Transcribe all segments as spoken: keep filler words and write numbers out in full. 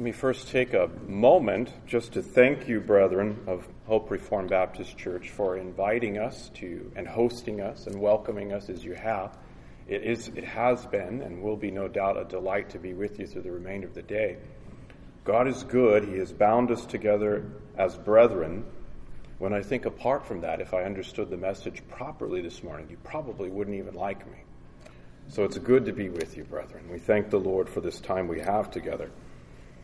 Let me first take a moment just to thank you, brethren of Hope Reformed Baptist Church, for inviting us to and hosting us and welcoming us as you have. It is, it has been and will be no doubt a delight to be with you through the remainder of the day. God is good. He has bound us together as brethren. When I think apart from that, if I understood the message properly this morning, you probably wouldn't even like me. So it's good to be with you, brethren. We thank the Lord for this time we have together.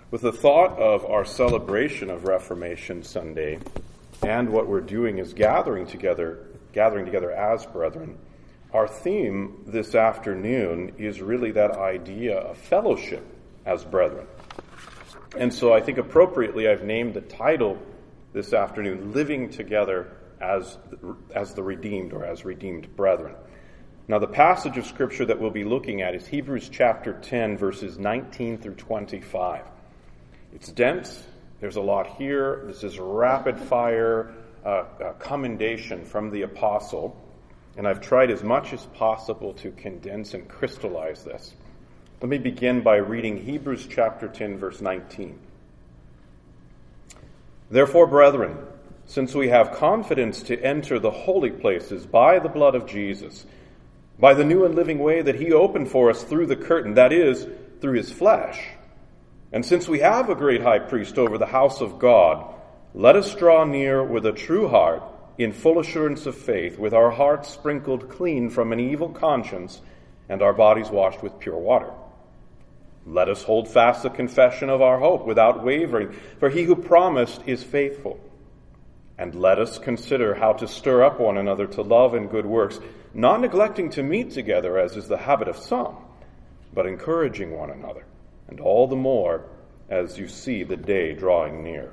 With the thought of our celebration of Reformation Sunday and what we're doing is gathering together, gathering together as brethren, our theme this afternoon is really that idea of fellowship as brethren. And so I think appropriately I've named the title this afternoon, Living Together as, as the Redeemed or as Redeemed Brethren. Now the passage of Scripture that we'll be looking at is Hebrews chapter ten, verses nineteen through twenty-five. It's dense. There's a lot here. This is rapid fire uh, uh, commendation from the apostle. And I've tried as much as possible to condense and crystallize this. Let me begin by reading Hebrews chapter ten, verse nineteen. Therefore, brethren, since we have confidence to enter the holy places by the blood of Jesus, by the new and living way that he opened for us through the curtain, that is, through his flesh, and since we have a great high priest over the house of God, let us draw near with a true heart in full assurance of faith, with our hearts sprinkled clean from an evil conscience and our bodies washed with pure water. Let us hold fast the confession of our hope without wavering, for he who promised is faithful. And let us consider how to stir up one another to love and good works, not neglecting to meet together as is the habit of some, but encouraging one another. And all the more as you see the day drawing near.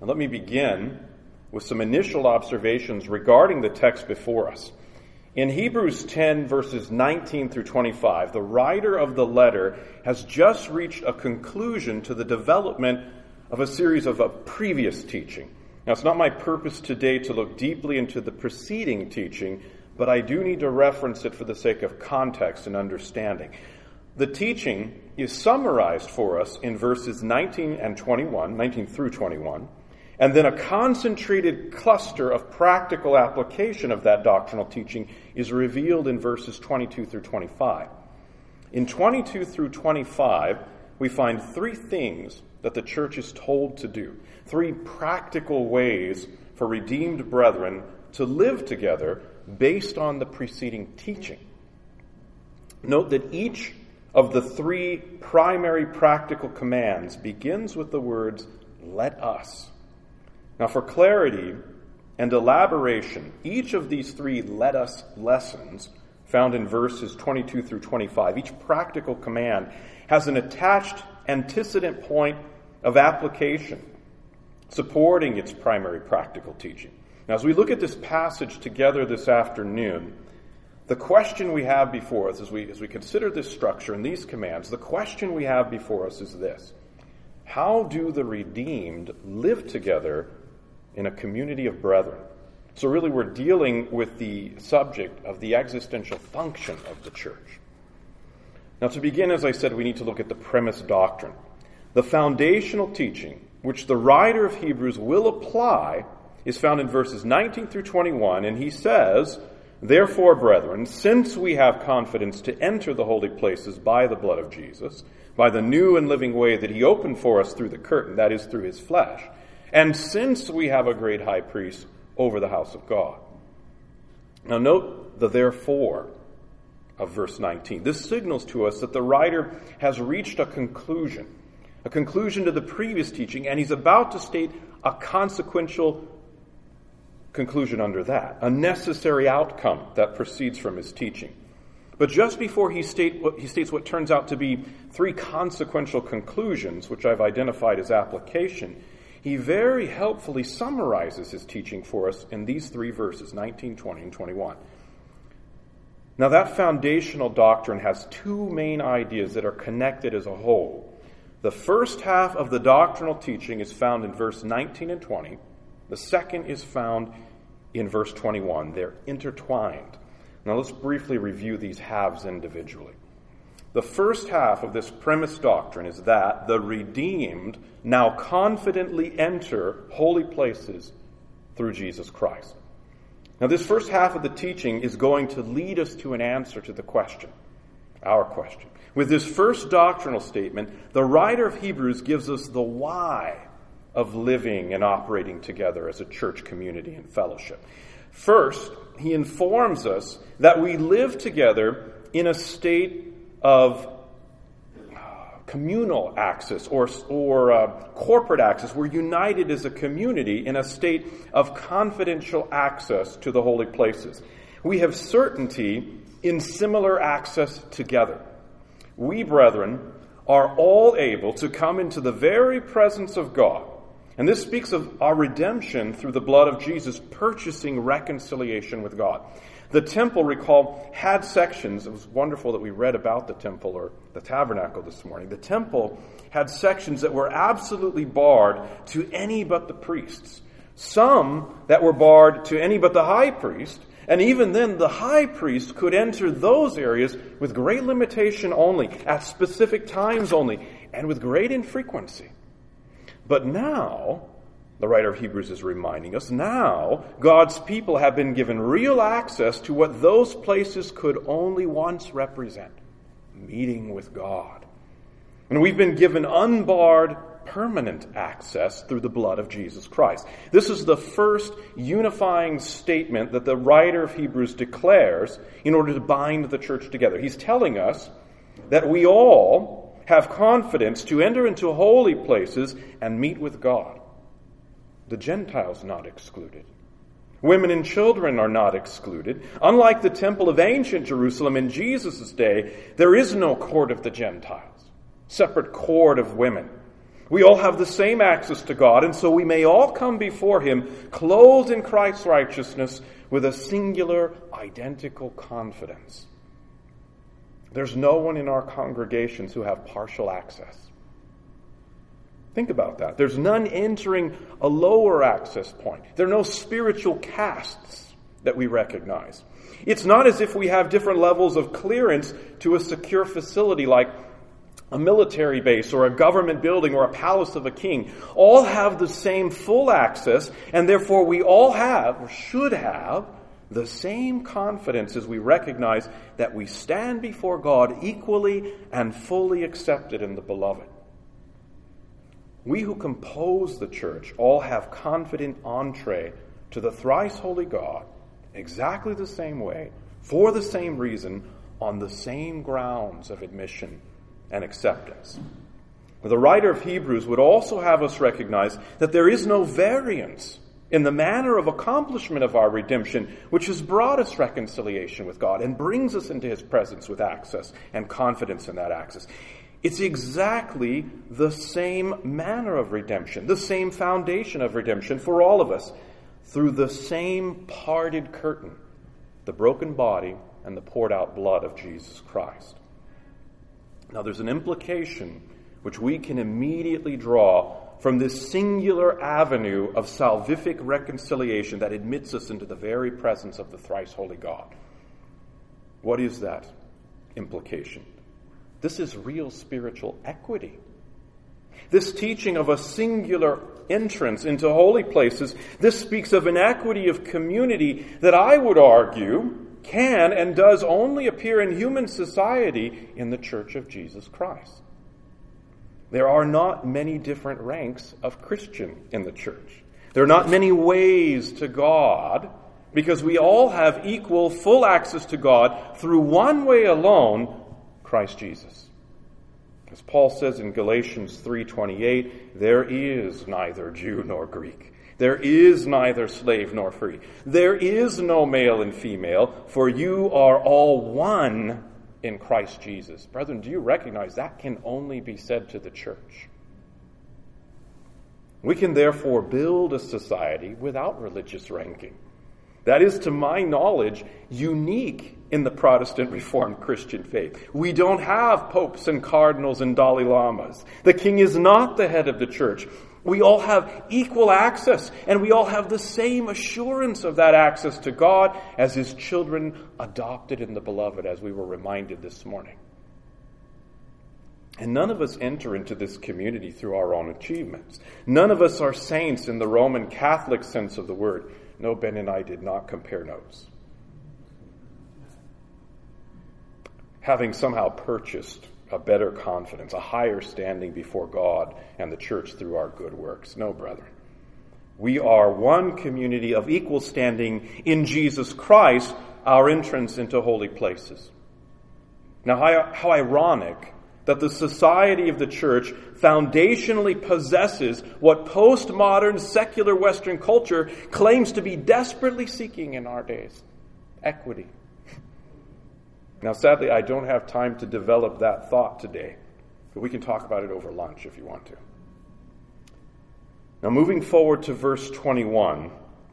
Now let me begin with some initial observations regarding the text before us. In Hebrews ten, verses nineteen through twenty-five, the writer of the letter has just reached a conclusion to the development of a series of a previous teaching. Now, it's not my purpose today to look deeply into the preceding teaching, but I do need to reference it for the sake of context and understanding. The teaching is summarized for us in verses nineteen and twenty-one, nineteen through twenty-one, and then a concentrated cluster of practical application of that doctrinal teaching is revealed in verses twenty-two through twenty-five. In twenty-two through twenty-five, we find three things that the church is told to do, three practical ways for redeemed brethren to live together based on the preceding teaching. Note that each of the three primary practical commands begins with the words, let us. Now for clarity and elaboration, each of these three let us lessons found in verses twenty-two through twenty-five, each practical command has an attached antecedent point of application supporting its primary practical teaching. Now as we look at this passage together this afternoon, the question we have before us as we, as we consider this structure and these commands, the question we have before us is this. How do the redeemed live together in a community of brethren? So really we're dealing with the subject of the existential function of the church. Now to begin, as I said, we need to look at the premise doctrine. The foundational teaching, which the writer of Hebrews will apply, is found in verses nineteen through twenty-one, and he says, therefore, brethren, since we have confidence to enter the holy places by the blood of Jesus, by the new and living way that he opened for us through the curtain, that is, through his flesh, and since we have a great high priest over the house of God. Now note the therefore of verse nineteen. This signals to us that the writer has reached a conclusion, a conclusion to the previous teaching, and he's about to state a consequential conclusion under that, a necessary outcome that proceeds from his teaching. But just before he, state what, he states what turns out to be three consequential conclusions, which I've identified as application, he very helpfully summarizes his teaching for us in these three verses, nineteen, twenty, and twenty-one. Now that foundational doctrine has two main ideas that are connected as a whole. The first half of the doctrinal teaching is found in verse nineteen and twenty, the second is found in verse twenty-one. They're intertwined. Now let's briefly review these halves individually. The first half of this premise doctrine is that the redeemed now confidently enter holy places through Jesus Christ. Now, this first half of the teaching is going to lead us to an answer to the question, our question. With this first doctrinal statement, the writer of Hebrews gives us the why of living and operating together as a church community and fellowship. First, he informs us that we live together in a state of communal axis or, or uh, corporate axis. We're united as a community in a state of confidential access to the holy places. We have certainty in similar access together. We, brethren, are all able to come into the very presence of God. And this speaks of our redemption through the blood of Jesus, purchasing reconciliation with God. The temple, recall, had sections. It was wonderful that we read about the temple or the tabernacle this morning. The temple had sections that were absolutely barred to any but the priests. Some that were barred to any but the high priest. And even then, the high priest could enter those areas with great limitation only, at specific times only, and with great infrequency. But now, the writer of Hebrews is reminding us, now God's people have been given real access to what those places could only once represent, meeting with God. And we've been given unbarred, permanent access through the blood of Jesus Christ. This is the first unifying statement that the writer of Hebrews declares in order to bind the church together. He's telling us that we all have confidence to enter into holy places and meet with God. The Gentiles not excluded. Women and children are not excluded. Unlike the temple of ancient Jerusalem in Jesus' day, there is no court of the Gentiles, separate court of women. We all have the same access to God, and so we may all come before Him clothed in Christ's righteousness with a singular, identical confidence. There's no one in our congregations who have partial access. Think about that. There's none entering a lower access point. There are no spiritual castes that we recognize. It's not as if we have different levels of clearance to a secure facility like a military base or a government building or a palace of a king. All have the same full access, and therefore we all have, or should have, the same confidence as we recognize that we stand before God equally and fully accepted in the beloved. We who compose the church all have confident entree to the thrice holy God, exactly the same way, for the same reason, on the same grounds of admission and acceptance. The writer of Hebrews would also have us recognize that there is no variance in the manner of accomplishment of our redemption, which has brought us reconciliation with God and brings us into His presence with access and confidence in that access. It's exactly the same manner of redemption, the same foundation of redemption for all of us, through the same parted curtain, the broken body and the poured out blood of Jesus Christ. Now, there's an implication which we can immediately draw from this singular avenue of salvific reconciliation that admits us into the very presence of the thrice holy God. What is that implication? This is real spiritual equity. This teaching of a singular entrance into holy places, this speaks of an equity of community that I would argue can and does only appear in human society in the Church of Jesus Christ. There are not many different ranks of Christian in the church. There are not many ways to God, because we all have equal, full access to God through one way alone, Christ Jesus. As Paul says in Galatians three twenty-eight, there is neither Jew nor Greek. There is neither slave nor free. There is no male and female, for you are all one in Christ Jesus. Brethren, do you recognize that can only be said to the church? We can therefore build a society without religious ranking. That is, to my knowledge, unique in the Protestant Reformed Christian faith. We don't have popes and cardinals and Dalai Lamas. The king is not the head of the church. We all have equal access, and we all have the same assurance of that access to God as His children adopted in the beloved, as we were reminded this morning. And none of us enter into this community through our own achievements. None of us are saints in the Roman Catholic sense of the word. No, Ben and I did not compare notes, having somehow purchased a better confidence, a higher standing before God and the church through our good works. No, brethren. We are one community of equal standing in Jesus Christ, our entrance into holy places. Now, how, how ironic that the society of the church foundationally possesses what postmodern secular Western culture claims to be desperately seeking in our days: equity. Now, sadly, I don't have time to develop that thought today, but we can talk about it over lunch if you want to. Now, moving forward to verse twenty-one,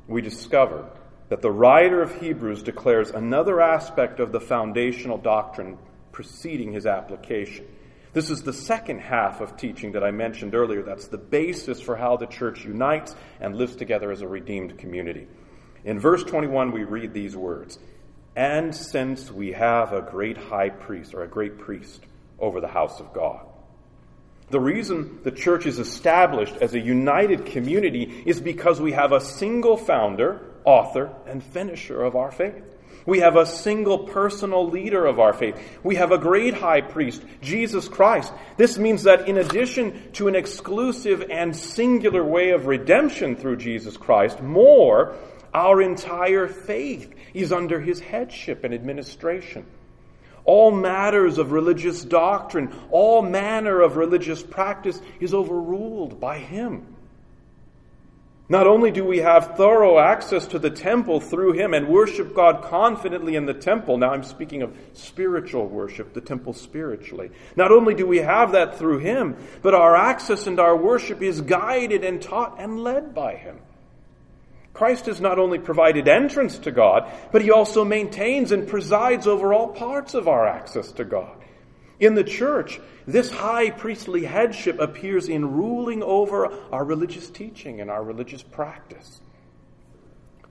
we discover that the writer of Hebrews declares another aspect of the foundational doctrine preceding his application. This is the second half of teaching that I mentioned earlier. That's the basis for how the church unites and lives together as a redeemed community. In verse twenty-one, we read these words: "And since we have a great high priest," or a great priest, "over the house of God." The reason the church is established as a united community is because we have a single founder, author, and finisher of our faith. We have a single personal leader of our faith. We have a great high priest, Jesus Christ. This means that in addition to an exclusive and singular way of redemption through Jesus Christ, more, our entire faith is under his headship and administration. All matters of religious doctrine, all manner of religious practice is overruled by him. Not only do we have thorough access to the temple through him and worship God confidently in the temple. Now I'm speaking of spiritual worship, the temple spiritually. Not only do we have that through him, but our access and our worship is guided and taught and led by him. Christ has not only provided entrance to God, but he also maintains and presides over all parts of our access to God. In the church, this high priestly headship appears in ruling over our religious teaching and our religious practice.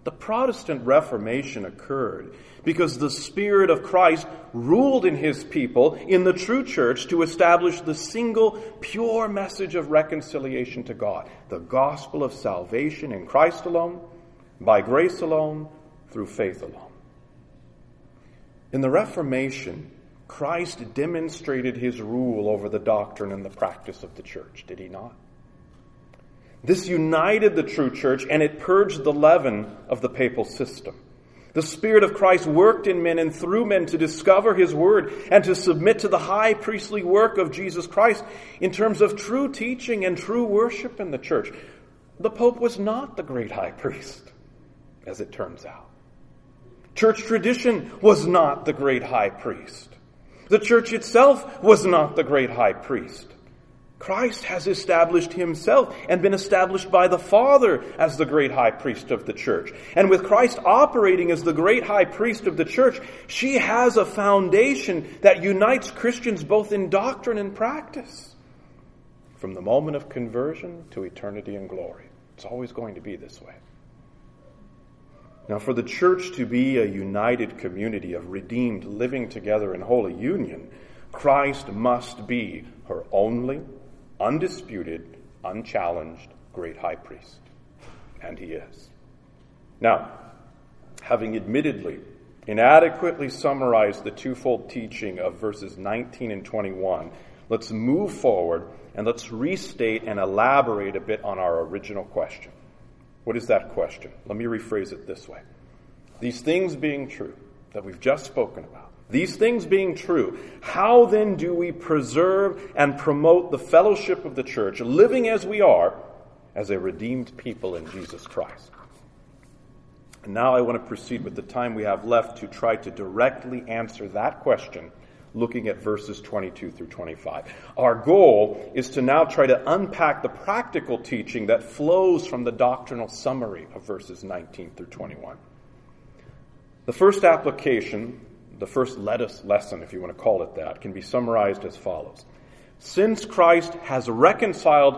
The Protestant Reformation occurred because the Spirit of Christ ruled in his people, in the true church, to establish the single, pure message of reconciliation to God, the gospel of salvation in Christ alone, by grace alone, through faith alone. In the Reformation, Christ demonstrated his rule over the doctrine and the practice of the church, did he not? This united the true church, and it purged the leaven of the papal system. The Spirit of Christ worked in men and through men to discover his word and to submit to the high priestly work of Jesus Christ in terms of true teaching and true worship in the church. The Pope was not the great high priest, as it turns out. Church tradition was not the great high priest. The church itself was not the great high priest. Christ has established himself and been established by the Father as the great high priest of the church. And with Christ operating as the great high priest of the church, she has a foundation that unites Christians both in doctrine and practice. From the moment of conversion to eternity and glory. It's always going to be this way. Now, for the church to be a united community of redeemed living together in holy union, Christ must be her only, undisputed, unchallenged great high priest. And he is. Now, having admittedly inadequately summarized the twofold teaching of verses nineteen and twenty-one, let's move forward and let's restate and elaborate a bit on our original question. What is that question? Let me rephrase it this way. These things being true that we've just spoken about, These things being true, how then do we preserve and promote the fellowship of the church, living as we are, as a redeemed people in Jesus Christ? And now I want to proceed with the time we have left to try to directly answer that question, looking at verses twenty-two through twenty-five. Our goal is to now try to unpack the practical teaching that flows from the doctrinal summary of verses nineteen through twenty-one. The first application, the first lesson, if you want to call it that, can be summarized as follows. Since Christ has reconciled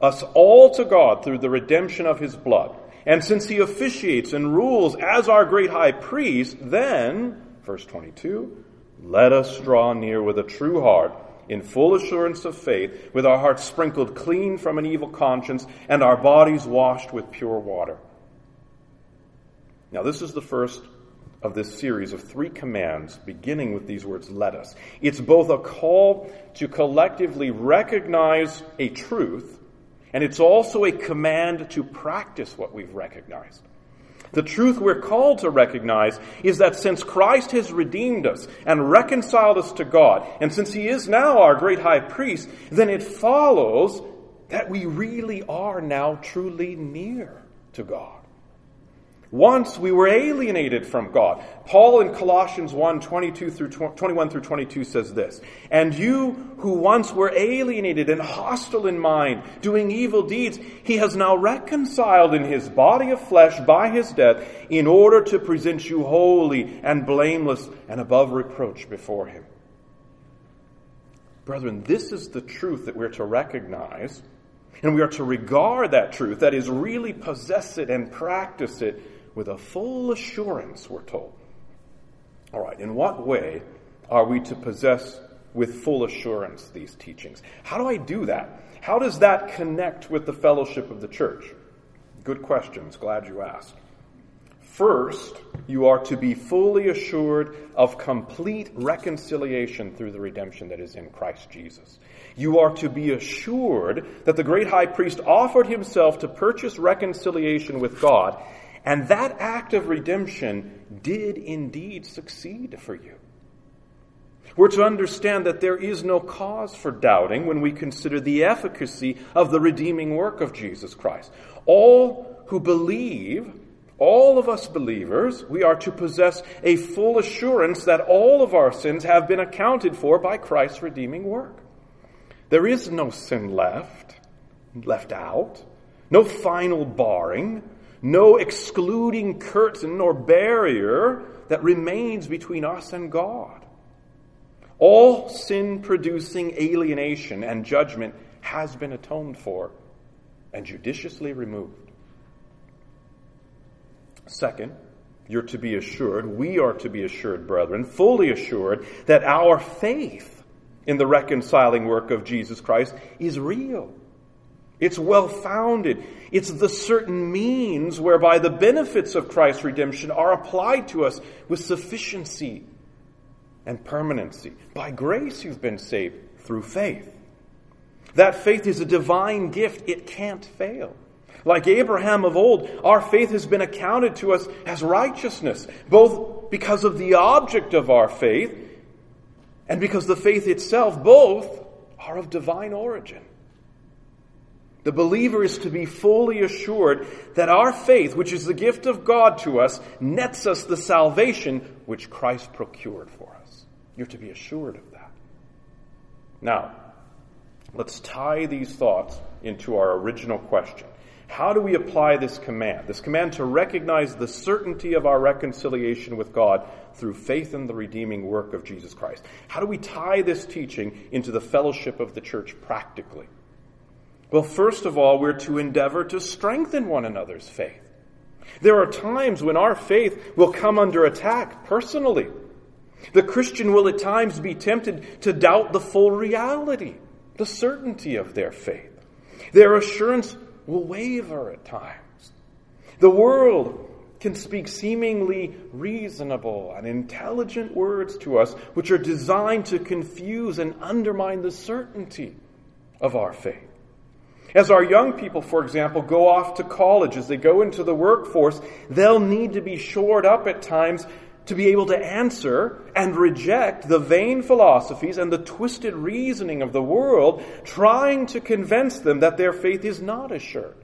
us all to God through the redemption of his blood, and since he officiates and rules as our great high priest, then, verse twenty-two, let us draw near with a true heart in full assurance of faith, with our hearts sprinkled clean from an evil conscience, and our bodies washed with pure water. Now, this is the first of this series of three commands, beginning with these words, let us. It's both a call to collectively recognize a truth, and it's also a command to practice what we've recognized. The truth we're called to recognize is that since Christ has redeemed us and reconciled us to God, and since he is now our great high priest, then it follows that we really are now truly near to God. Once we were alienated from God. Paul in Colossians one, twenty-two through twenty-one through twenty-two says this, "And you who once were alienated and hostile in mind, doing evil deeds, he has now reconciled in his body of flesh by his death in order to present you holy and blameless and above reproach before him." Brethren, this is the truth that we're to recognize, and we are to regard that truth, that is, really possess it and practice it, with a full assurance, we're told. All right, in what way are we to possess with full assurance these teachings? How do I do that? How does that connect with the fellowship of the church? Good questions. Glad you asked. First, you are to be fully assured of complete reconciliation through the redemption that is in Christ Jesus. You are to be assured that the great high priest offered himself to purchase reconciliation with God, and that act of redemption did indeed succeed for you. We're to understand that there is no cause for doubting when we consider the efficacy of the redeeming work of Jesus Christ. All who believe, all of us believers, we are to possess a full assurance that all of our sins have been accounted for by Christ's redeeming work. There is no sin left, left out, no final barring, no excluding curtain or barrier that remains between us and God. All sin-producing alienation and judgment has been atoned for and judiciously removed. Second, you're to be assured, we are to be assured, brethren, fully assured that our faith in the reconciling work of Jesus Christ is real. It's well-founded. It's the certain means whereby the benefits of Christ's redemption are applied to us with sufficiency and permanency. By grace you've been saved through faith. That faith is a divine gift. It can't fail. Like Abraham of old, our faith has been accounted to us as righteousness, both because of the object of our faith and because the faith itself, both are of divine origin. The believer is to be fully assured that our faith, which is the gift of God to us, nets us the salvation which Christ procured for us. You're to be assured of that. Now, let's tie these thoughts into our original question. How do we apply this command? This command to recognize the certainty of our reconciliation with God through faith in the redeeming work of Jesus Christ. How do we tie this teaching into the fellowship of the church practically? Well, first of all, we're to endeavor to strengthen one another's faith. There are times when our faith will come under attack personally. The Christian will at times be tempted to doubt the full reality, the certainty of their faith. Their assurance will waver at times. The world can speak seemingly reasonable and intelligent words to us, which are designed to confuse and undermine the certainty of our faith. As our young people, for example, go off to college, as they go into the workforce, they'll need to be shored up at times to be able to answer and reject the vain philosophies and the twisted reasoning of the world, trying to convince them that their faith is not assured,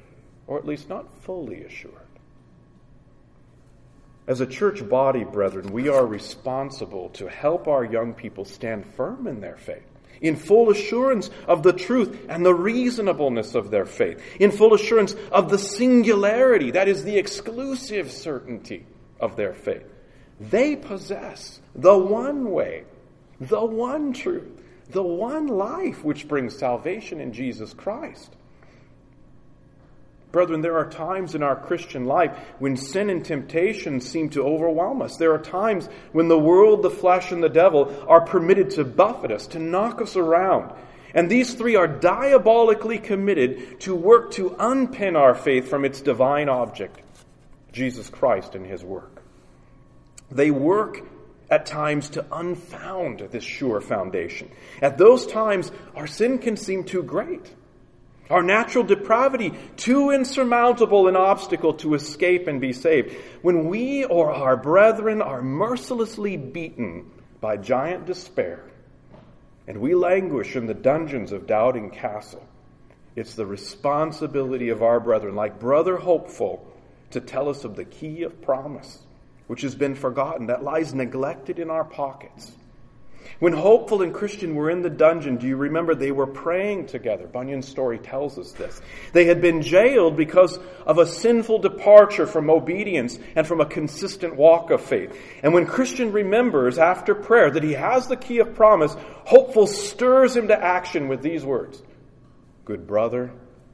or at least not fully assured. As a church body, brethren, we are responsible to help our young people stand firm in their faith, in full assurance of the truth and the reasonableness of their faith, in full assurance of the singularity, that is, the exclusive certainty of their faith. They possess the one way, the one truth, the one life which brings salvation in Jesus Christ. Brethren, there are times in our Christian life when sin and temptation seem to overwhelm us. There are times when the world, the flesh, and the devil are permitted to buffet us, to knock us around. And these three are diabolically committed to work to unpin our faith from its divine object, Jesus Christ and his work. They work at times to unfound this sure foundation. At those times, our sin can seem too great, our natural depravity too insurmountable an obstacle to escape and be saved. When we or our brethren are mercilessly beaten by giant despair, and we languish in the dungeons of Doubting Castle, it's the responsibility of our brethren, like Brother Hopeful, to tell us of the key of promise, which has been forgotten, that lies neglected in our pockets. When Hopeful and Christian were in the dungeon, do you remember they were praying together? Bunyan's story tells us this. They had been jailed because of a sinful departure from obedience and from a consistent walk of faith. And when Christian remembers after prayer that he has the key of promise, Hopeful stirs him to action with these words, "Good brother,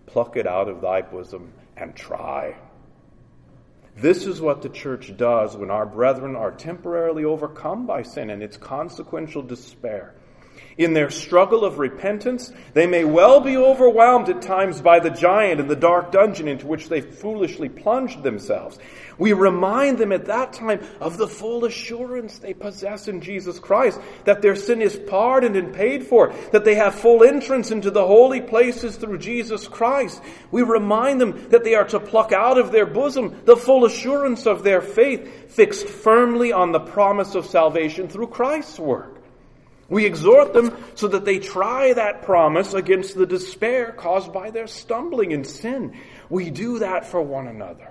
pluck it out of thy bosom and try." This is what the church does when our brethren are temporarily overcome by sin and its consequential despair. In their struggle of repentance, they may well be overwhelmed at times by the giant and the dark dungeon into which they foolishly plunged themselves. We remind them at that time of the full assurance they possess in Jesus Christ, that their sin is pardoned and paid for, that they have full entrance into the holy places through Jesus Christ. We remind them that they are to pluck out of their bosom the full assurance of their faith, fixed firmly on the promise of salvation through Christ's work. We exhort them so that they try that promise against the despair caused by their stumbling in sin. We do that for one another.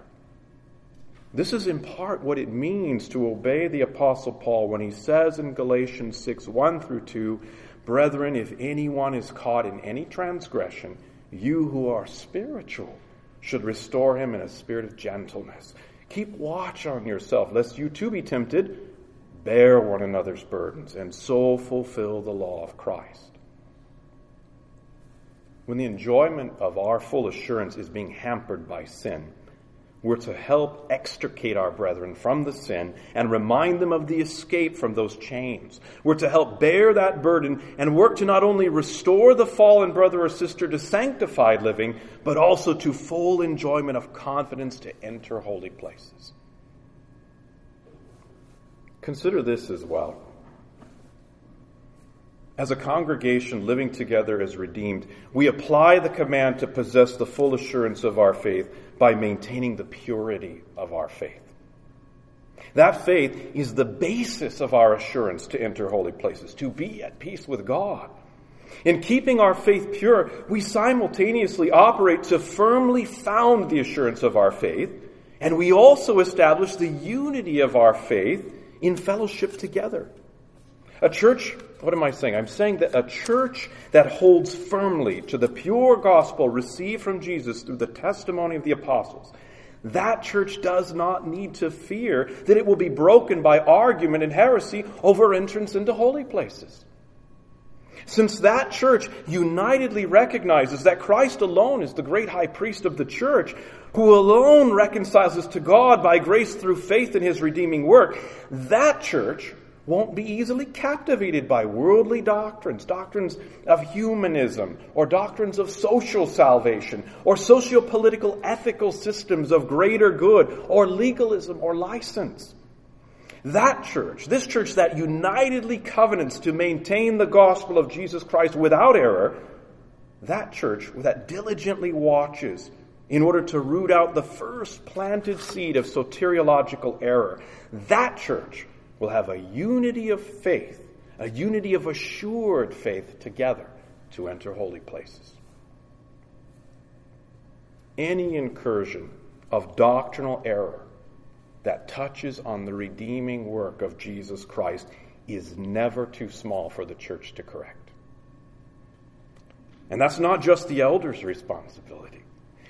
This is in part what it means to obey the Apostle Paul when he says in Galatians six, one through two, "Brethren, if anyone is caught in any transgression, you who are spiritual should restore him in a spirit of gentleness. Keep watch on yourself, lest you too be tempted. Bear one another's burdens, and so fulfill the law of Christ." When the enjoyment of our full assurance is being hampered by sin, we're to help extricate our brethren from the sin and remind them of the escape from those chains. We're to help bear that burden and work to not only restore the fallen brother or sister to sanctified living, but also to full enjoyment of confidence to enter holy places. Consider this as well. As a congregation living together as redeemed, we apply the command to possess the full assurance of our faith by maintaining the purity of our faith. That faith is the basis of our assurance to enter holy places, to be at peace with God. In keeping our faith pure, we simultaneously operate to firmly found the assurance of our faith, and we also establish the unity of our faith in fellowship together. A church, what am I saying? I'm saying that a church that holds firmly to the pure gospel received from Jesus through the testimony of the apostles, that church does not need to fear that it will be broken by argument and heresy over entrance into holy places. Since that church unitedly recognizes that Christ alone is the great high priest of the church, who alone reconciles us to God by grace through faith in his redeeming work, that church won't be easily captivated by worldly doctrines, doctrines of humanism, or doctrines of social salvation, or socio-political ethical systems of greater good, or legalism or license. That church, this church that unitedly covenants to maintain the gospel of Jesus Christ without error, that church that diligently watches in order to root out the first planted seed of soteriological error, that church will have a unity of faith, a unity of assured faith together to enter holy places. Any incursion of doctrinal error that touches on the redeeming work of Jesus Christ is never too small for the church to correct. And that's not just the elders' responsibility.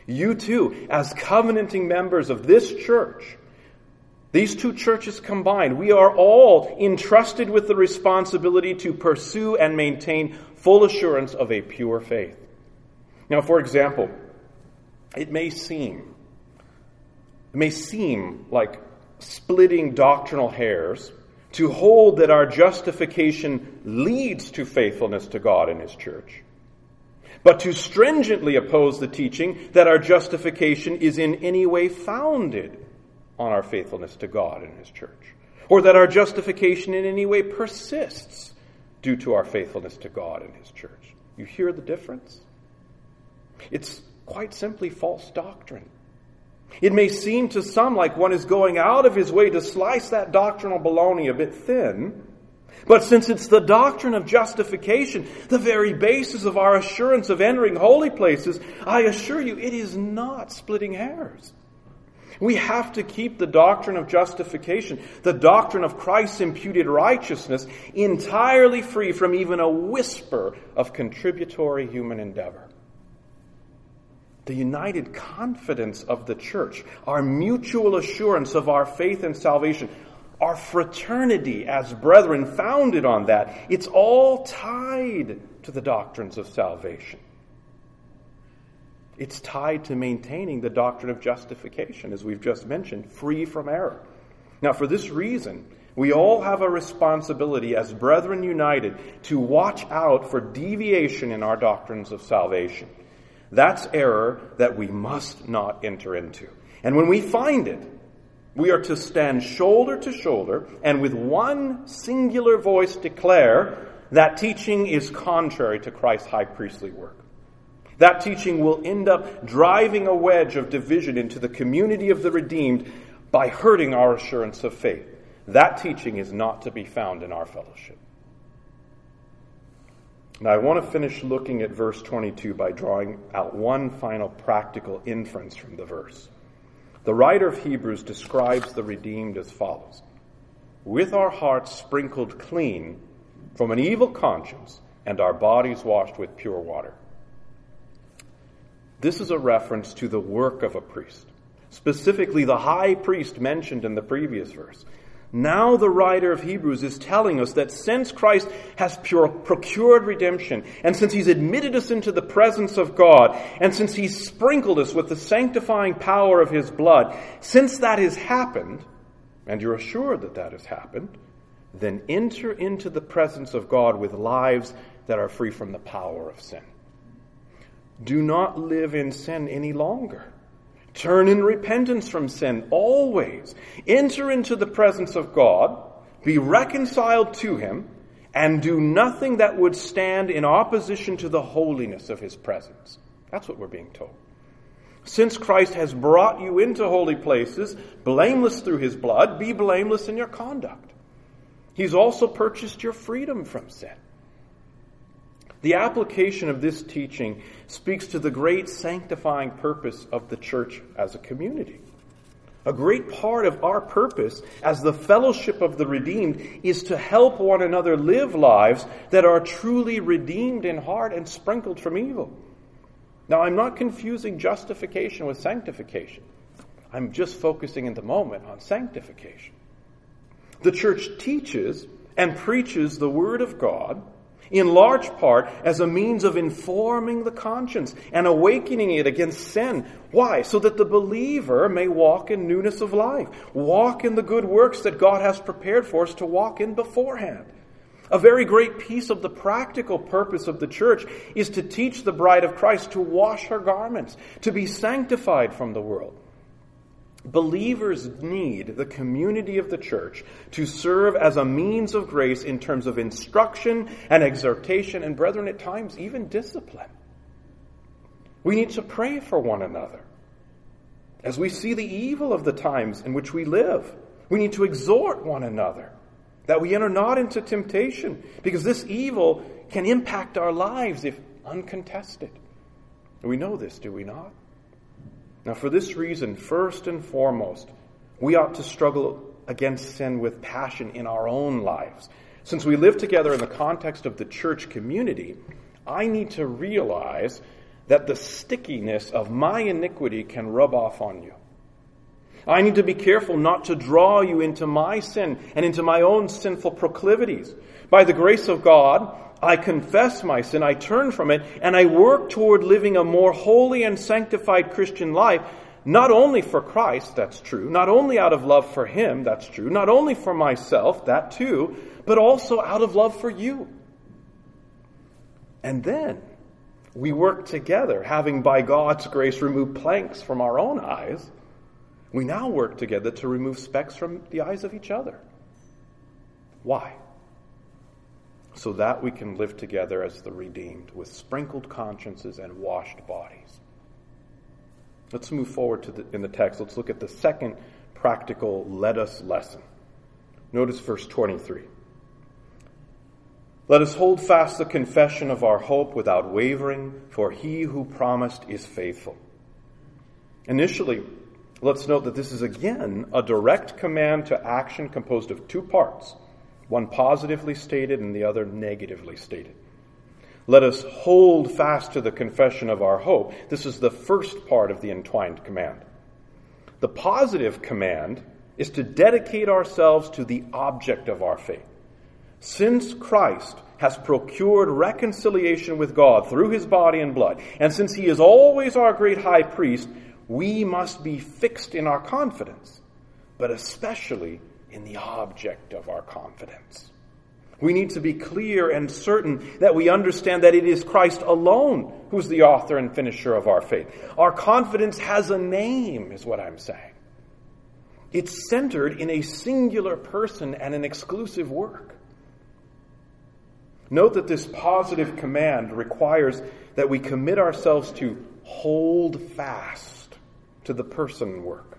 You too, as covenanting members of this church, these two churches combined, we are all entrusted with the responsibility to pursue and maintain full assurance of a pure faith. Now, for example, it may seem, it may seem like splitting doctrinal hairs to hold that our justification leads to faithfulness to God and His church, but to stringently oppose the teaching that our justification is in any way founded on our faithfulness to God and His church, or that our justification in any way persists due to our faithfulness to God and His church. You hear the difference? It's quite simply false doctrine. It may seem to some like one is going out of his way to slice that doctrinal bologna a bit thin, but since it's the doctrine of justification, the very basis of our assurance of entering holy places, I assure you it is not splitting hairs. We have to keep the doctrine of justification, the doctrine of Christ's imputed righteousness, entirely free from even a whisper of contributory human endeavor. The united confidence of the church, our mutual assurance of our faith and salvation, our fraternity as brethren founded on that, it's all tied to the doctrines of salvation. It's tied to maintaining the doctrine of justification, as we've just mentioned, free from error. Now, for this reason, we all have a responsibility as brethren united to watch out for deviation in our doctrines of salvation. That's error that we must not enter into. And when we find it, we are to stand shoulder to shoulder and with one singular voice declare that teaching is contrary to Christ's high priestly work. That teaching will end up driving a wedge of division into the community of the redeemed by hurting our assurance of faith. That teaching is not to be found in our fellowship. Now, I want to finish looking at verse twenty-two by drawing out one final practical inference from the verse. The writer of Hebrews describes the redeemed as follows: with our hearts sprinkled clean from an evil conscience and our bodies washed with pure water. This is a reference to the work of a priest, specifically the high priest mentioned in the previous verse. Now the writer of Hebrews is telling us that since Christ has pure, procured redemption, and since He's admitted us into the presence of God, and since He's sprinkled us with the sanctifying power of His blood, since that has happened, and you're assured that that has happened, then enter into the presence of God with lives that are free from the power of sin. Do not live in sin any longer. Turn in repentance from sin always. Enter into the presence of God, be reconciled to Him, and do nothing that would stand in opposition to the holiness of His presence. That's what we're being told. Since Christ has brought you into holy places, blameless through His blood, be blameless in your conduct. He's also purchased your freedom from sin. The application of this teaching speaks to the great sanctifying purpose of the church as a community. A great part of our purpose as the fellowship of the redeemed is to help one another live lives that are truly redeemed in heart and sprinkled from evil. Now, I'm not confusing justification with sanctification. I'm just focusing in the moment on sanctification. The church teaches and preaches the Word of God in large part as a means of informing the conscience and awakening it against sin. Why? So that the believer may walk in newness of life, walk in the good works that God has prepared for us to walk in beforehand. A very great piece of the practical purpose of the church is to teach the bride of Christ to wash her garments, to be sanctified from the world. Believers need the community of the church to serve as a means of grace in terms of instruction and exhortation and, brethren, at times even discipline. We need to pray for one another. As we see the evil of the times in which we live, we need to exhort one another that we enter not into temptation, because this evil can impact our lives if uncontested. We know this, do we not? Now, for this reason, first and foremost, we ought to struggle against sin with passion in our own lives. Since we live together in the context of the church community, I need to realize that the stickiness of my iniquity can rub off on you. I need to be careful not to draw you into my sin and into my own sinful proclivities. By the grace of God, I confess my sin, I turn from it, and I work toward living a more holy and sanctified Christian life, not only for Christ, that's true, not only out of love for Him, that's true, not only for myself, that too, but also out of love for you. And then we work together, having by God's grace removed planks from our own eyes, we now work together to remove specks from the eyes of each other. Why? So that we can live together as the redeemed, with sprinkled consciences and washed bodies. Let's move forward to the, in the text. Let's look at the second practical let us lesson. Notice verse twenty-three. Let us hold fast the confession of our hope without wavering, for He who promised is faithful. Initially, let's note that this is again a direct command to action composed of two parts, one positively stated and the other negatively stated. Let us hold fast to the confession of our hope. This is the first part of the entwined command. The positive command is to dedicate ourselves to the object of our faith. Since Christ has procured reconciliation with God through His body and blood, and since He is always our great high priest, we must be fixed in our confidence, but especially in the object of our confidence. We need to be clear and certain that we understand that it is Christ alone who's the author and finisher of our faith. Our confidence has a name, is what I'm saying. It's centered in a singular person and an exclusive work. Note that this positive command requires that we commit ourselves to hold fast to the person work.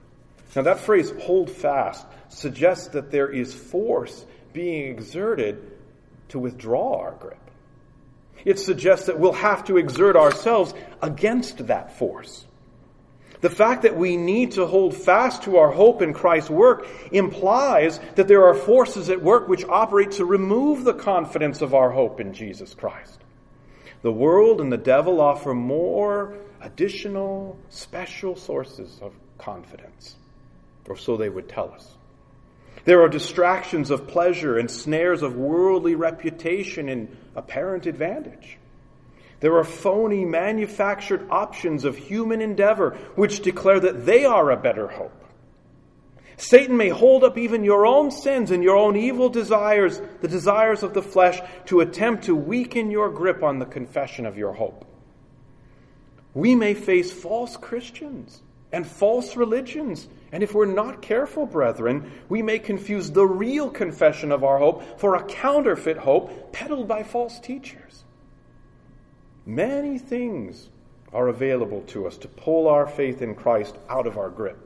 Now that phrase, hold fast, suggests that there is force being exerted to withdraw our grip. It suggests that we'll have to exert ourselves against that force. The fact that we need to hold fast to our hope in Christ's work implies that there are forces at work which operate to remove the confidence of our hope in Jesus Christ. The world and the devil offer more additional, special sources of confidence, or so they would tell us. There are distractions of pleasure and snares of worldly reputation and apparent advantage. There are phony, manufactured options of human endeavor which declare that they are a better hope. Satan may hold up even your own sins and your own evil desires, the desires of the flesh, to attempt to weaken your grip on the confession of your hope. We may face false Christians and false religions. And if we're not careful, brethren, we may confuse the real confession of our hope for a counterfeit hope peddled by false teachers. Many things are available to us to pull our faith in Christ out of our grip.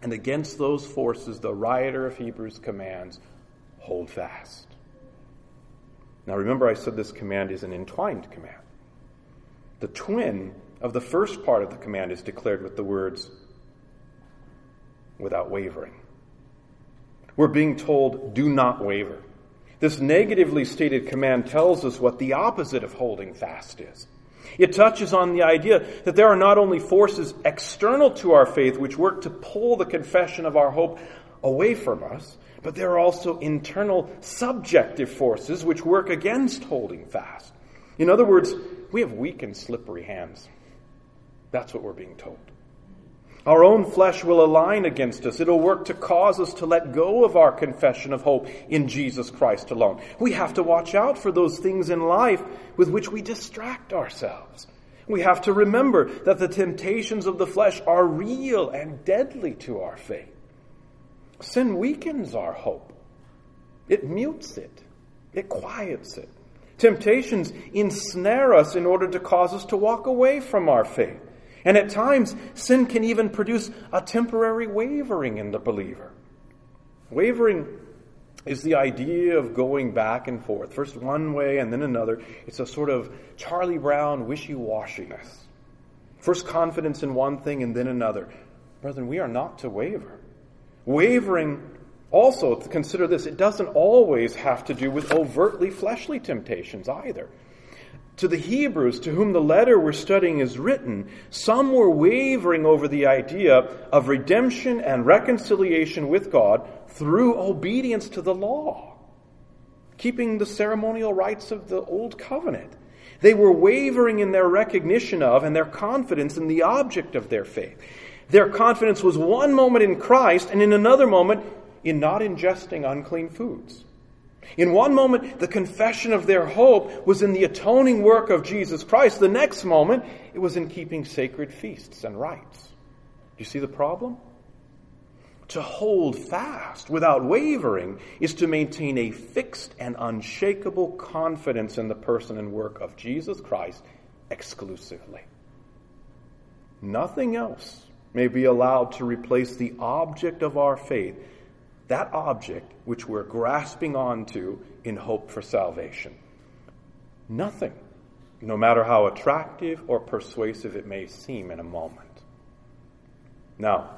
And against those forces, the writer of Hebrews commands, hold fast. Now remember, I said this command is an entwined command. The twin of the first part of the command is declared with the words, without wavering. We're being told, do not waver. This negatively stated command tells us what the opposite of holding fast is. It touches on the idea that there are not only forces external to our faith which work to pull the confession of our hope away from us, but there are also internal subjective forces which work against holding fast. In other words, we have weak and slippery hands. That's what we're being told. Our own flesh will align against us. It'll work to cause us to let go of our confession of hope in Jesus Christ alone. We have to watch out for those things in life with which we distract ourselves. We have to remember that the temptations of the flesh are real and deadly to our faith. Sin weakens our hope. It mutes it. It quiets it. Temptations ensnare us in order to cause us to walk away from our faith. And at times, sin can even produce a temporary wavering in the believer. Wavering is the idea of going back and forth, first one way and then another. It's a sort of Charlie Brown wishy-washiness. First confidence in one thing and then another. Brethren, we are not to waver. Wavering, also, consider this, it doesn't always have to do with overtly fleshly temptations either. To the Hebrews, to whom the letter we're studying is written, some were wavering over the idea of redemption and reconciliation with God through obedience to the law. keeping the ceremonial rites of the Old Covenant. They were wavering in their recognition of and their confidence in the object of their faith. Their confidence was one moment in Christ and in another moment in not ingesting unclean foods. In one moment, the confession of their hope was in the atoning work of Jesus Christ. The next moment, it was in keeping sacred feasts and rites. You see the problem? To hold fast without wavering is to maintain a fixed and unshakable confidence in the person and work of Jesus Christ exclusively. Nothing else may be allowed to replace the object of our faith, that object which we're grasping onto in hope for salvation. Nothing, no matter how attractive or persuasive it may seem in a moment. Now,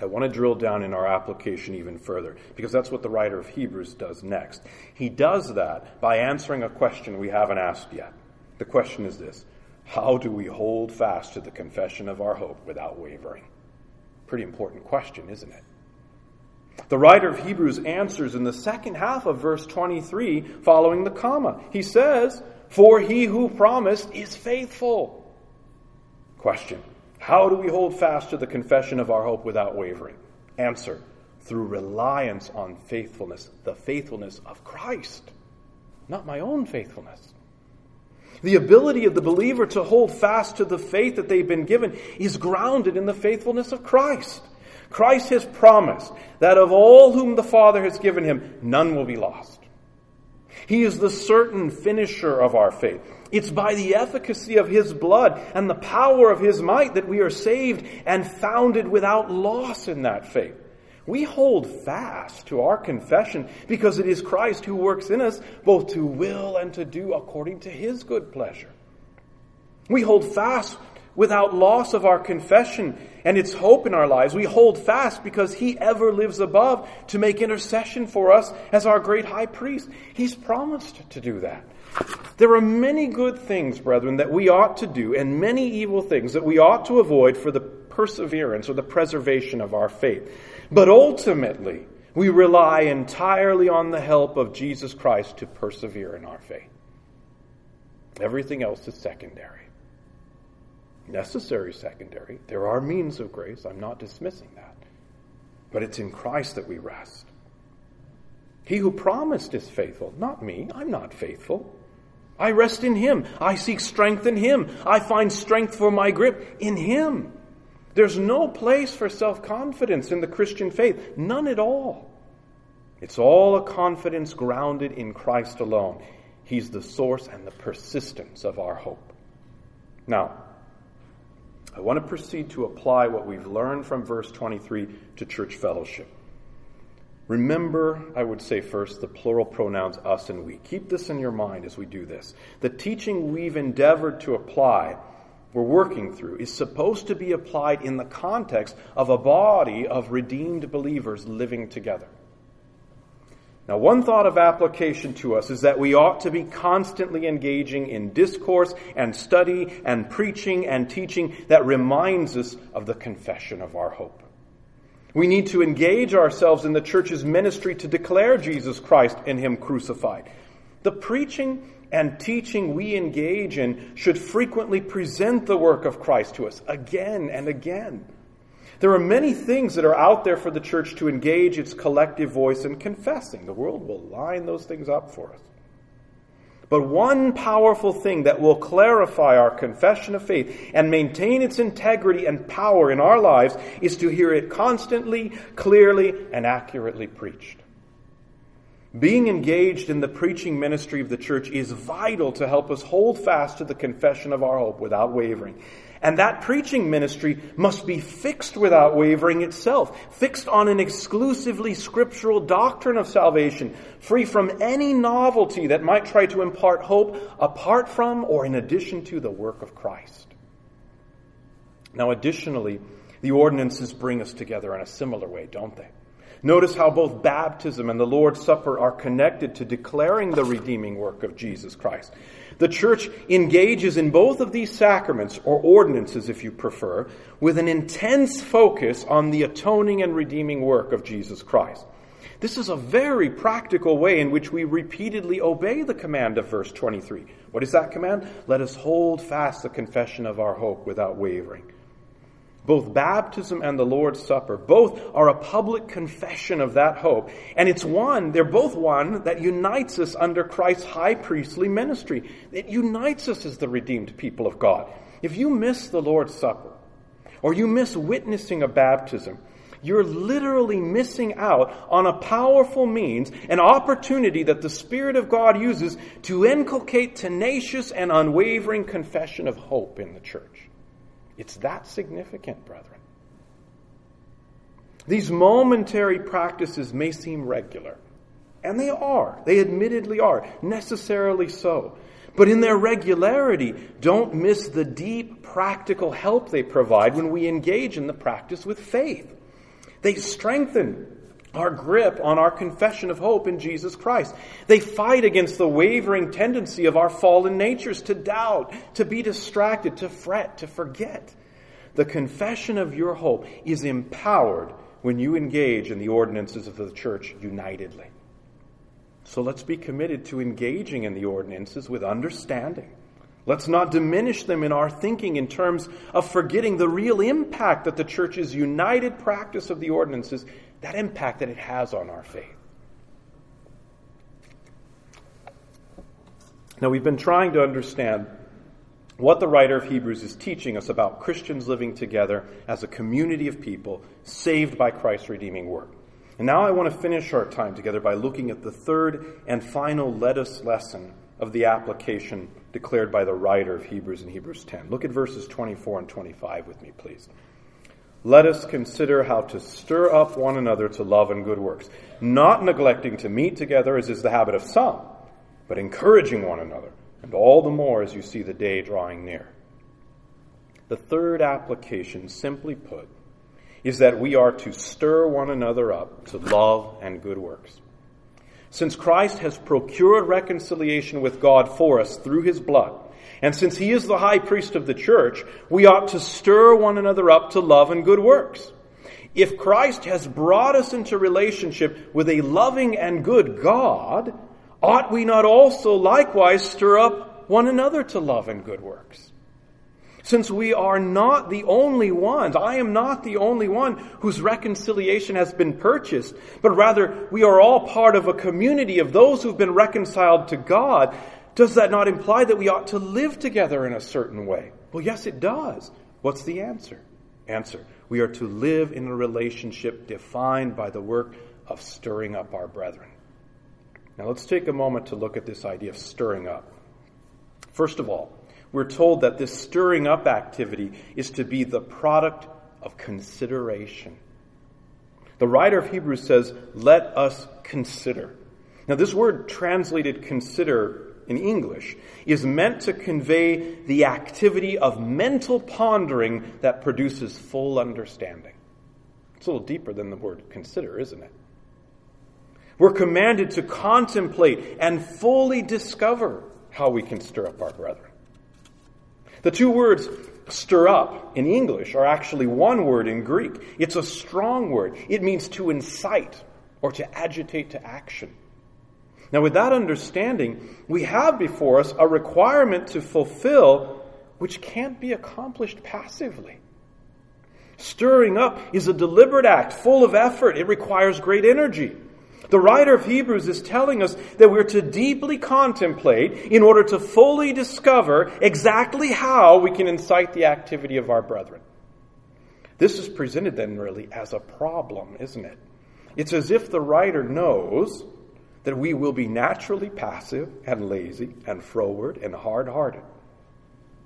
I want to drill down in our application even further, because that's what the writer of Hebrews does next. He does that by answering a question we haven't asked yet. The question is this: how do we hold fast to the confession of our hope without wavering? Pretty important question, isn't it? The writer of Hebrews answers in the second half of verse twenty-three following the comma. He says, "For he who promised is faithful." Question: how do we hold fast to the confession of our hope without wavering? Answer: through reliance on faithfulness, the faithfulness of Christ, not my own faithfulness. The ability of the believer to hold fast to the faith that they've been given is grounded in the faithfulness of Christ. Christ has promised that of all whom the Father has given him, none will be lost. He is the certain finisher of our faith. It's by the efficacy of his blood and the power of his might that we are saved and founded without loss in that faith. We hold fast to our confession because it is Christ who works in us both to will and to do according to his good pleasure. We hold fast without loss of our confession and its hope in our lives. We hold fast because he ever lives above to make intercession for us as our great high priest. He's promised to do that. There are many good things, brethren, that we ought to do, and many evil things that we ought to avoid for the perseverance or the preservation of our faith. But ultimately, we rely entirely on the help of Jesus Christ to persevere in our faith. Everything else is secondary. Necessary secondary. There are means of grace. I'm not dismissing that. But it's in Christ that we rest. He who promised is faithful, not me. I'm not faithful. I rest in him. I seek strength in him. I find strength for my grip in him. There's no place for self-confidence in the Christian faith. None at all. It's all a confidence grounded in Christ alone. He's the source and the persistence of our hope. Now, I want to proceed to apply what we've learned from verse twenty-three to church fellowship. Remember, I would say first, the plural pronouns us and we. Keep this in your mind as we do this. The teaching we've endeavored to apply, we're working through, is supposed to be applied in the context of a body of redeemed believers living together. Now, one thought of application to us is that we ought to be constantly engaging in discourse and study and preaching and teaching that reminds us of the confession of our hope. We need to engage ourselves in the church's ministry to declare Jesus Christ and him crucified. The preaching and teaching we engage in should frequently present the work of Christ to us again and again. There are many things that are out there for the church to engage its collective voice in confessing. The world will line those things up for us. But one powerful thing that will clarify our confession of faith and maintain its integrity and power in our lives is to hear it constantly, clearly, and accurately preached. Being engaged in the preaching ministry of the church is vital to help us hold fast to the confession of our hope without wavering. And that preaching ministry must be fixed without wavering itself, fixed on an exclusively scriptural doctrine of salvation, free from any novelty that might try to impart hope apart from or in addition to the work of Christ. Now, additionally, the ordinances bring us together in a similar way, don't they? Notice how both baptism and the Lord's Supper are connected to declaring the redeeming work of Jesus Christ. The church engages in both of these sacraments, or ordinances if you prefer, with an intense focus on the atoning and redeeming work of Jesus Christ. This is a very practical way in which we repeatedly obey the command of verse twenty-three. What is that command? Let us hold fast the confession of our hope without wavering. Both baptism and the Lord's Supper, both are a public confession of that hope. And it's one, they're both one, that unites us under Christ's high priestly ministry. It unites us as the redeemed people of God. If you miss the Lord's Supper, or you miss witnessing a baptism, you're literally missing out on a powerful means, an opportunity that the Spirit of God uses to inculcate tenacious and unwavering confession of hope in the church. It's that significant, brethren. These momentary practices may seem regular, and they are. They admittedly are, necessarily so. But in their regularity, don't miss the deep practical help they provide when we engage in the practice with faith. They strengthen our grip on our confession of hope in Jesus Christ. They fight against the wavering tendency of our fallen natures to doubt, to be distracted, to fret, to forget. The confession of your hope is empowered when you engage in the ordinances of the church unitedly. So let's be committed to engaging in the ordinances with understanding. Let's not diminish them in our thinking in terms of forgetting the real impact that the church's united practice of the ordinances, that impact that it has on our faith. Now, we've been trying to understand what the writer of Hebrews is teaching us about Christians living together as a community of people saved by Christ's redeeming work. And now I want to finish our time together by looking at the third and final let us lesson of the application declared by the writer of Hebrews in Hebrews ten. Look at verses twenty-four and twenty-five with me, please. Let us consider how to stir up one another to love and good works, not neglecting to meet together as is the habit of some, but encouraging one another, and all the more as you see the day drawing near. The third application, simply put, is that we are to stir one another up to love and good works. Since Christ has procured reconciliation with God for us through his blood, and since he is the high priest of the church, we ought to stir one another up to love and good works. If Christ has brought us into relationship with a loving and good God, ought we not also likewise stir up one another to love and good works? Since we are not the only ones, I am not the only one whose reconciliation has been purchased, but rather we are all part of a community of those who've been reconciled to God, does that not imply that we ought to live together in a certain way? Well, yes, it does. What's the answer? Answer, we are to live in a relationship defined by the work of stirring up our brethren. Now let's take a moment to look at this idea of stirring up. First of all, we're told that this stirring up activity is to be the product of consideration. The writer of Hebrews says, let us consider. Now, this word translated consider in English is meant to convey the activity of mental pondering that produces full understanding. It's a little deeper than the word consider, isn't it? We're commanded to contemplate and fully discover how we can stir up our brethren. The two words, stir up, in English are actually one word in Greek. It's a strong word. It means to incite or to agitate to action. Now, with that understanding, we have before us a requirement to fulfill which can't be accomplished passively. Stirring up is a deliberate act, full of effort. It requires great energy. The writer of Hebrews is telling us that we're to deeply contemplate in order to fully discover exactly how we can incite the activity of our brethren. This is presented then really as a problem, isn't it? It's as if the writer knows that we will be naturally passive and lazy and froward and hard-hearted.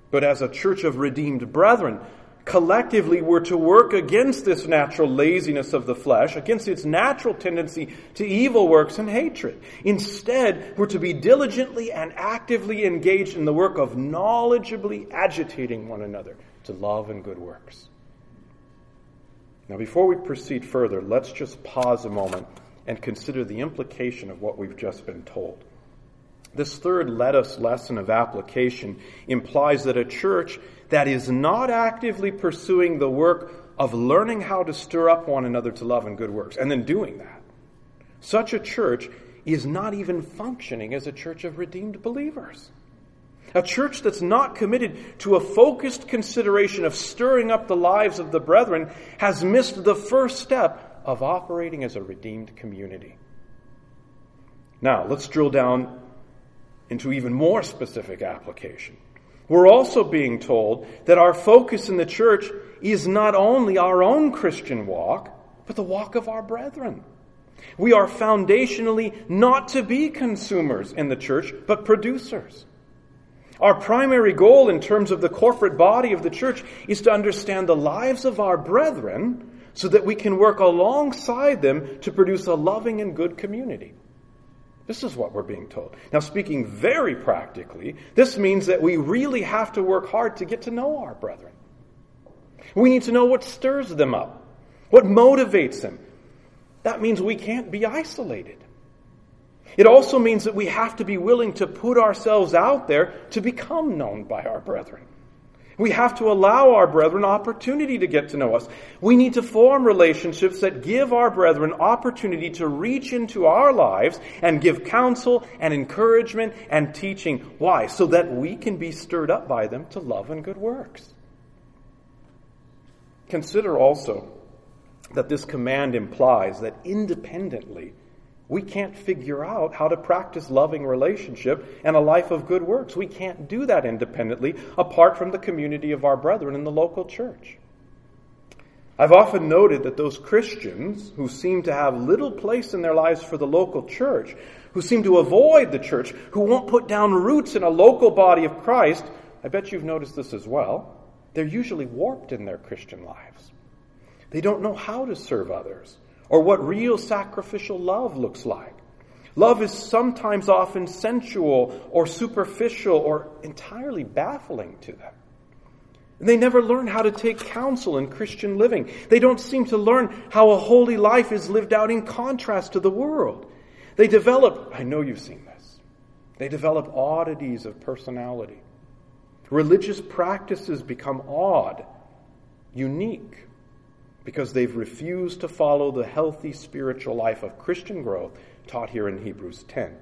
But as a church of redeemed brethren, collectively, we're to work against this natural laziness of the flesh, against its natural tendency to evil works and hatred. Instead, we're to be diligently and actively engaged in the work of knowledgeably agitating one another to love and good works. Now, before we proceed further, let's just pause a moment and consider the implication of what we've just been told. This third let us lesson of application implies that a church that is not actively pursuing the work of learning how to stir up one another to love and good works, and then doing that, Such a church is not even functioning as a church of redeemed believers. A church that's not committed to a focused consideration of stirring up the lives of the brethren has missed the first step of operating as a redeemed community. Now, let's drill down into even more specific application. We're also being told that our focus in the church is not only our own Christian walk, but the walk of our brethren. We are foundationally not to be consumers in the church, but producers. Our primary goal in terms of the corporate body of the church is to understand the lives of our brethren so that we can work alongside them to produce a loving and good community. This is what we're being told. Now, speaking very practically, this means that we really have to work hard to get to know our brethren. We need to know what stirs them up, what motivates them. That means we can't be isolated. It also means that we have to be willing to put ourselves out there to become known by our brethren. We have to allow our brethren opportunity to get to know us. We need to form relationships that give our brethren opportunity to reach into our lives and give counsel and encouragement and teaching. Why? So that we can be stirred up by them to love and good works. Consider also that this command implies that independently we can't figure out how to practice loving relationship and a life of good works. We can't do that independently apart from the community of our brethren in the local church. I've often noted that those Christians who seem to have little place in their lives for the local church, who seem to avoid the church, who won't put down roots in a local body of Christ, I bet you've noticed this as well, they're usually warped in their Christian lives. They don't know how to serve others, or what real sacrificial love looks like. Love is sometimes often sensual or superficial or entirely baffling to them. And they never learn how to take counsel in Christian living. They don't seem to learn how a holy life is lived out in contrast to the world. They develop, I know you've seen this, they develop oddities of personality. Religious practices become odd, unique, because they've refused to follow the healthy spiritual life of Christian growth taught here in Hebrews ten.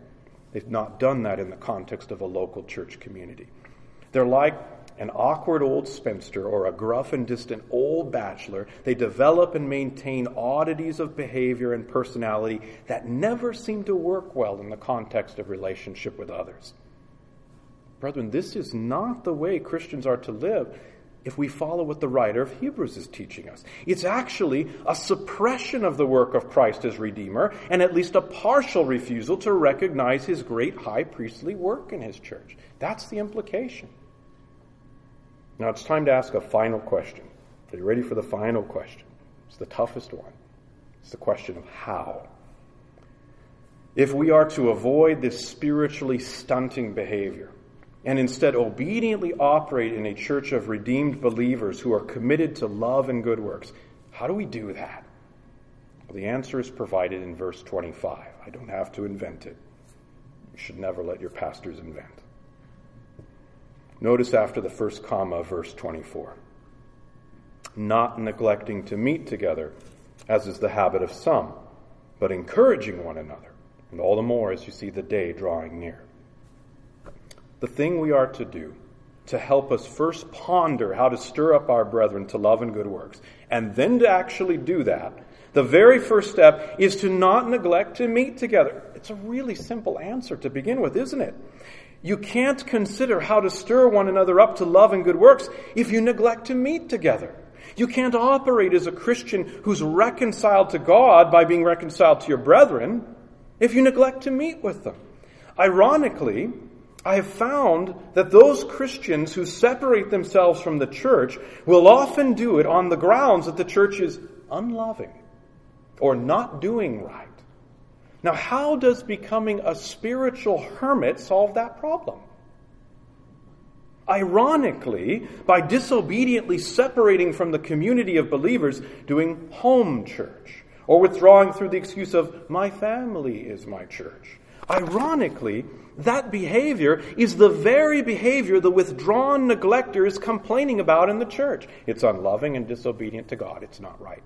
They've not done that in the context of a local church community. They're like an awkward old spinster or a gruff and distant old bachelor. They develop and maintain oddities of behavior and personality that never seem to work well in the context of relationship with others. Brethren, this is not the way Christians are to live if we follow what the writer of Hebrews is teaching us. It's actually a suppression of the work of Christ as Redeemer and at least a partial refusal to recognize his great high priestly work in his church. That's the implication. Now it's time to ask a final question. Are you ready for the final question? It's the toughest one. It's the question of how. If we are to avoid this spiritually stunting behavior, and instead obediently operate in a church of redeemed believers who are committed to love and good works, how do we do that? Well, the answer is provided in verse twenty-five. I don't have to invent it. You should never let your pastors invent. Notice after the first comma, verse twenty-four. Not neglecting to meet together, as is the habit of some, but encouraging one another, and all the more as you see the day drawing near. The thing we are to do to help us first ponder how to stir up our brethren to love and good works, and then to actually do that, the very first step is to not neglect to meet together. It's a really simple answer to begin with, isn't it? You can't consider how to stir one another up to love and good works if you neglect to meet together. You can't operate as a Christian who's reconciled to God by being reconciled to your brethren if you neglect to meet with them. Ironically, I have found that those Christians who separate themselves from the church will often do it on the grounds that the church is unloving or not doing right. Now, how does becoming a spiritual hermit solve that problem? Ironically, by disobediently separating from the community of believers, doing home church, or withdrawing through the excuse of, my family is my church. Ironically, that behavior is the very behavior the withdrawn neglector is complaining about in the church. It's unloving and disobedient to God. It's not right.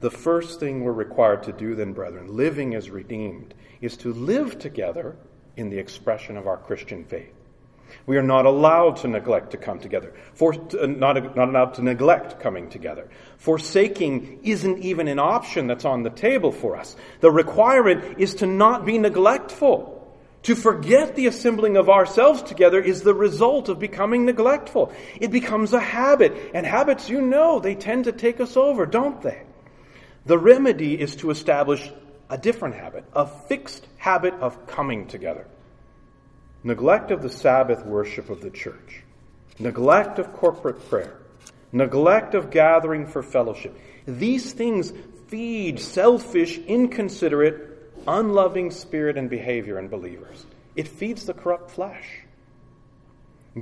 The first thing we're required to do then, brethren, living as redeemed, is to live together in the expression of our Christian faith. We are not allowed to neglect to come together. For, uh, not, not allowed to neglect coming together. Forsaking isn't even an option that's on the table for us. The requirement is to not be neglectful. To forget the assembling of ourselves together is the result of becoming neglectful. It becomes a habit. And habits, you know, they tend to take us over, don't they? The remedy is to establish a different habit, a fixed habit of coming together. Neglect of the Sabbath worship of the church, neglect of corporate prayer, neglect of gathering for fellowship. These things feed selfish, inconsiderate, unloving spirit and behavior in believers. It feeds the corrupt flesh.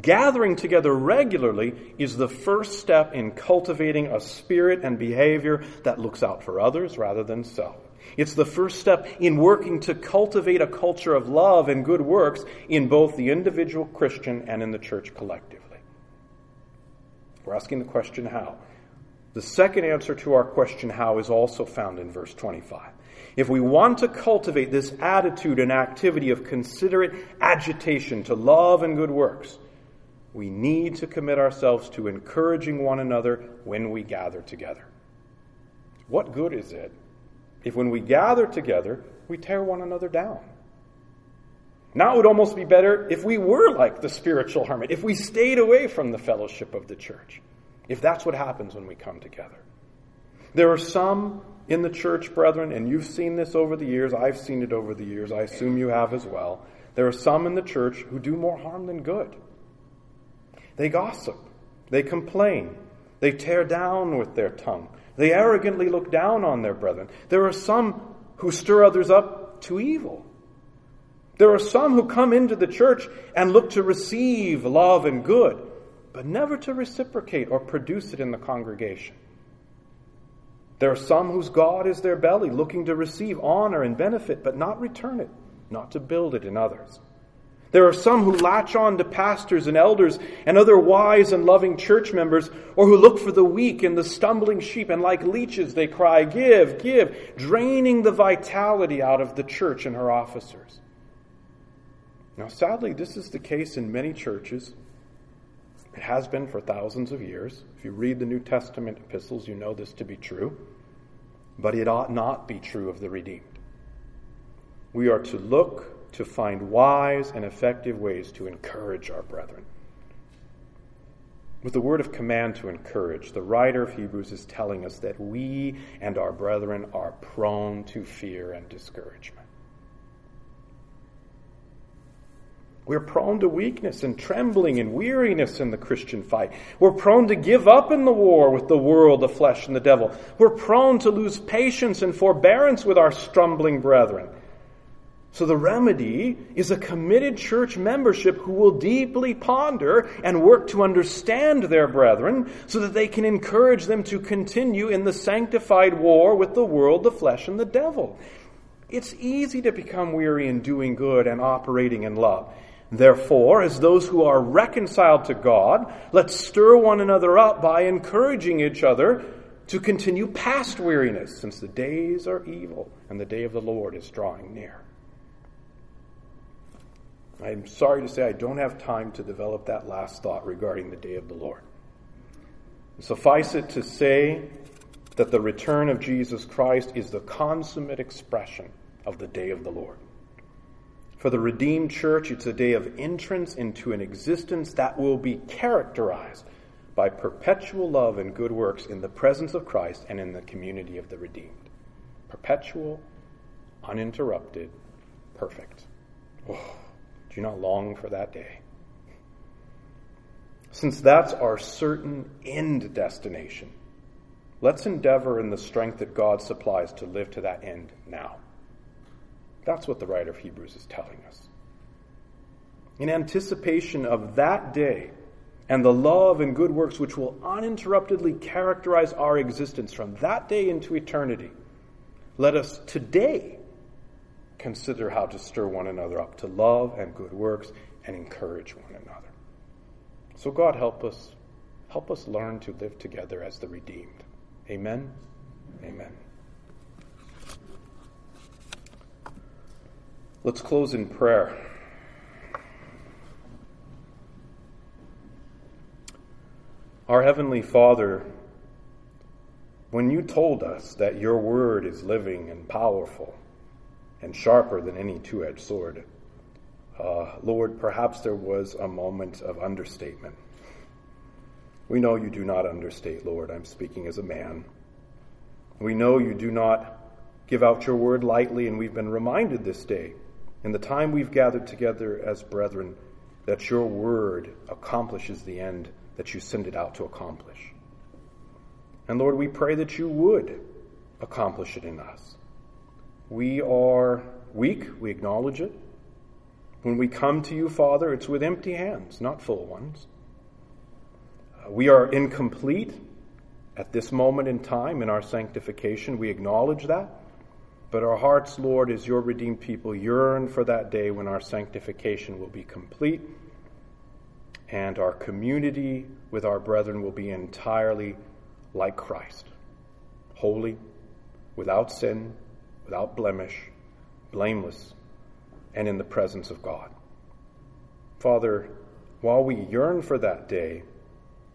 Gathering together regularly is the first step in cultivating a spirit and behavior that looks out for others rather than self. It's the first step in working to cultivate a culture of love and good works in both the individual Christian and in the church collectively. We're asking the question, how? The second answer to our question, how, is also found in verse twenty-five. If we want to cultivate this attitude and activity of considerate agitation to love and good works, we need to commit ourselves to encouraging one another when we gather together. What good is it if when we gather together, we tear one another down? Now it would almost be better if we were like the spiritual hermit, if we stayed away from the fellowship of the church, if that's what happens when we come together. There are some in the church, brethren, and you've seen this over the years, I've seen it over the years, I assume you have as well, there are some in the church who do more harm than good. They gossip, they complain, they tear down with their tongue, they arrogantly look down on their brethren. There are some who stir others up to evil. There are some who come into the church and look to receive love and good, but never to reciprocate or produce it in the congregation. There are some whose God is their belly, looking to receive honor and benefit, but not return it, not to build it in others. There are some who latch on to pastors and elders and other wise and loving church members, or who look for the weak and the stumbling sheep, and like leeches they cry, "Give, give," draining the vitality out of the church and her officers. Now, sadly, this is the case in many churches. It has been for thousands of years. If you read the New Testament epistles, you know this to be true. But it ought not be true of the redeemed. We are to look to find wise and effective ways to encourage our brethren. With the word of command to encourage, the writer of Hebrews is telling us that we and our brethren are prone to fear and discouragement. We're prone to weakness and trembling and weariness in the Christian fight. We're prone to give up in the war with the world, the flesh, and the devil. We're prone to lose patience and forbearance with our stumbling brethren. So the remedy is a committed church membership who will deeply ponder and work to understand their brethren so that they can encourage them to continue in the sanctified war with the world, the flesh, and the devil. It's easy to become weary in doing good and operating in love. Therefore, as those who are reconciled to God, let's stir one another up by encouraging each other to continue past weariness, since the days are evil and the day of the Lord is drawing near. I'm sorry to say I don't have time to develop that last thought regarding the day of the Lord. Suffice it to say that the return of Jesus Christ is the consummate expression of the day of the Lord. For the redeemed church, it's a day of entrance into an existence that will be characterized by perpetual love and good works in the presence of Christ and in the community of the redeemed. Perpetual, uninterrupted, perfect. Oh. Do you not long for that day? Since that's our certain end destination, let's endeavor in the strength that God supplies to live to that end now. That's what the writer of Hebrews is telling us. In anticipation of that day and the love and good works which will uninterruptedly characterize our existence from that day into eternity, let us today consider how to stir one another up to love and good works and encourage one another. So God help us, help us learn to live together as the redeemed. Amen. Amen. Let's close in prayer. Our Heavenly Father, when you told us that your word is living and powerful and sharper than any two-edged sword, uh, Lord, perhaps there was a moment of understatement. We know you do not understate, Lord. I'm speaking as a man. We know you do not give out your word lightly, and we've been reminded this day, in the time we've gathered together as brethren, that your word accomplishes the end that you send it out to accomplish. And Lord, we pray that you would accomplish it in us. We are weak, we acknowledge it. When we come to you, Father, it's with empty hands, not full ones. We are incomplete at this moment in time in our sanctification. We acknowledge that. But our hearts, Lord, as your redeemed people, yearn for that day when our sanctification will be complete and our community with our brethren will be entirely like Christ, holy, without sin, without blemish, blameless, and in the presence of God. Father, while we yearn for that day,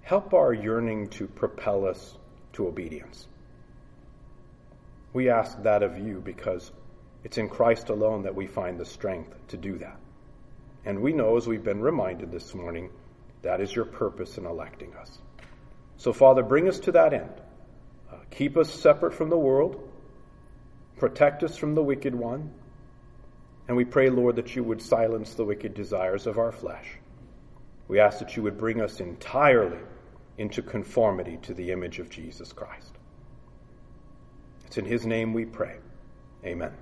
help our yearning to propel us to obedience. We ask that of you because it's in Christ alone that we find the strength to do that. And we know, as we've been reminded this morning, that is your purpose in electing us. So, Father, bring us to that end. Uh, keep us separate from the world. Protect us from the wicked one. And we pray, Lord, that you would silence the wicked desires of our flesh. We ask that you would bring us entirely into conformity to the image of Jesus Christ. It's in his name we pray. Amen.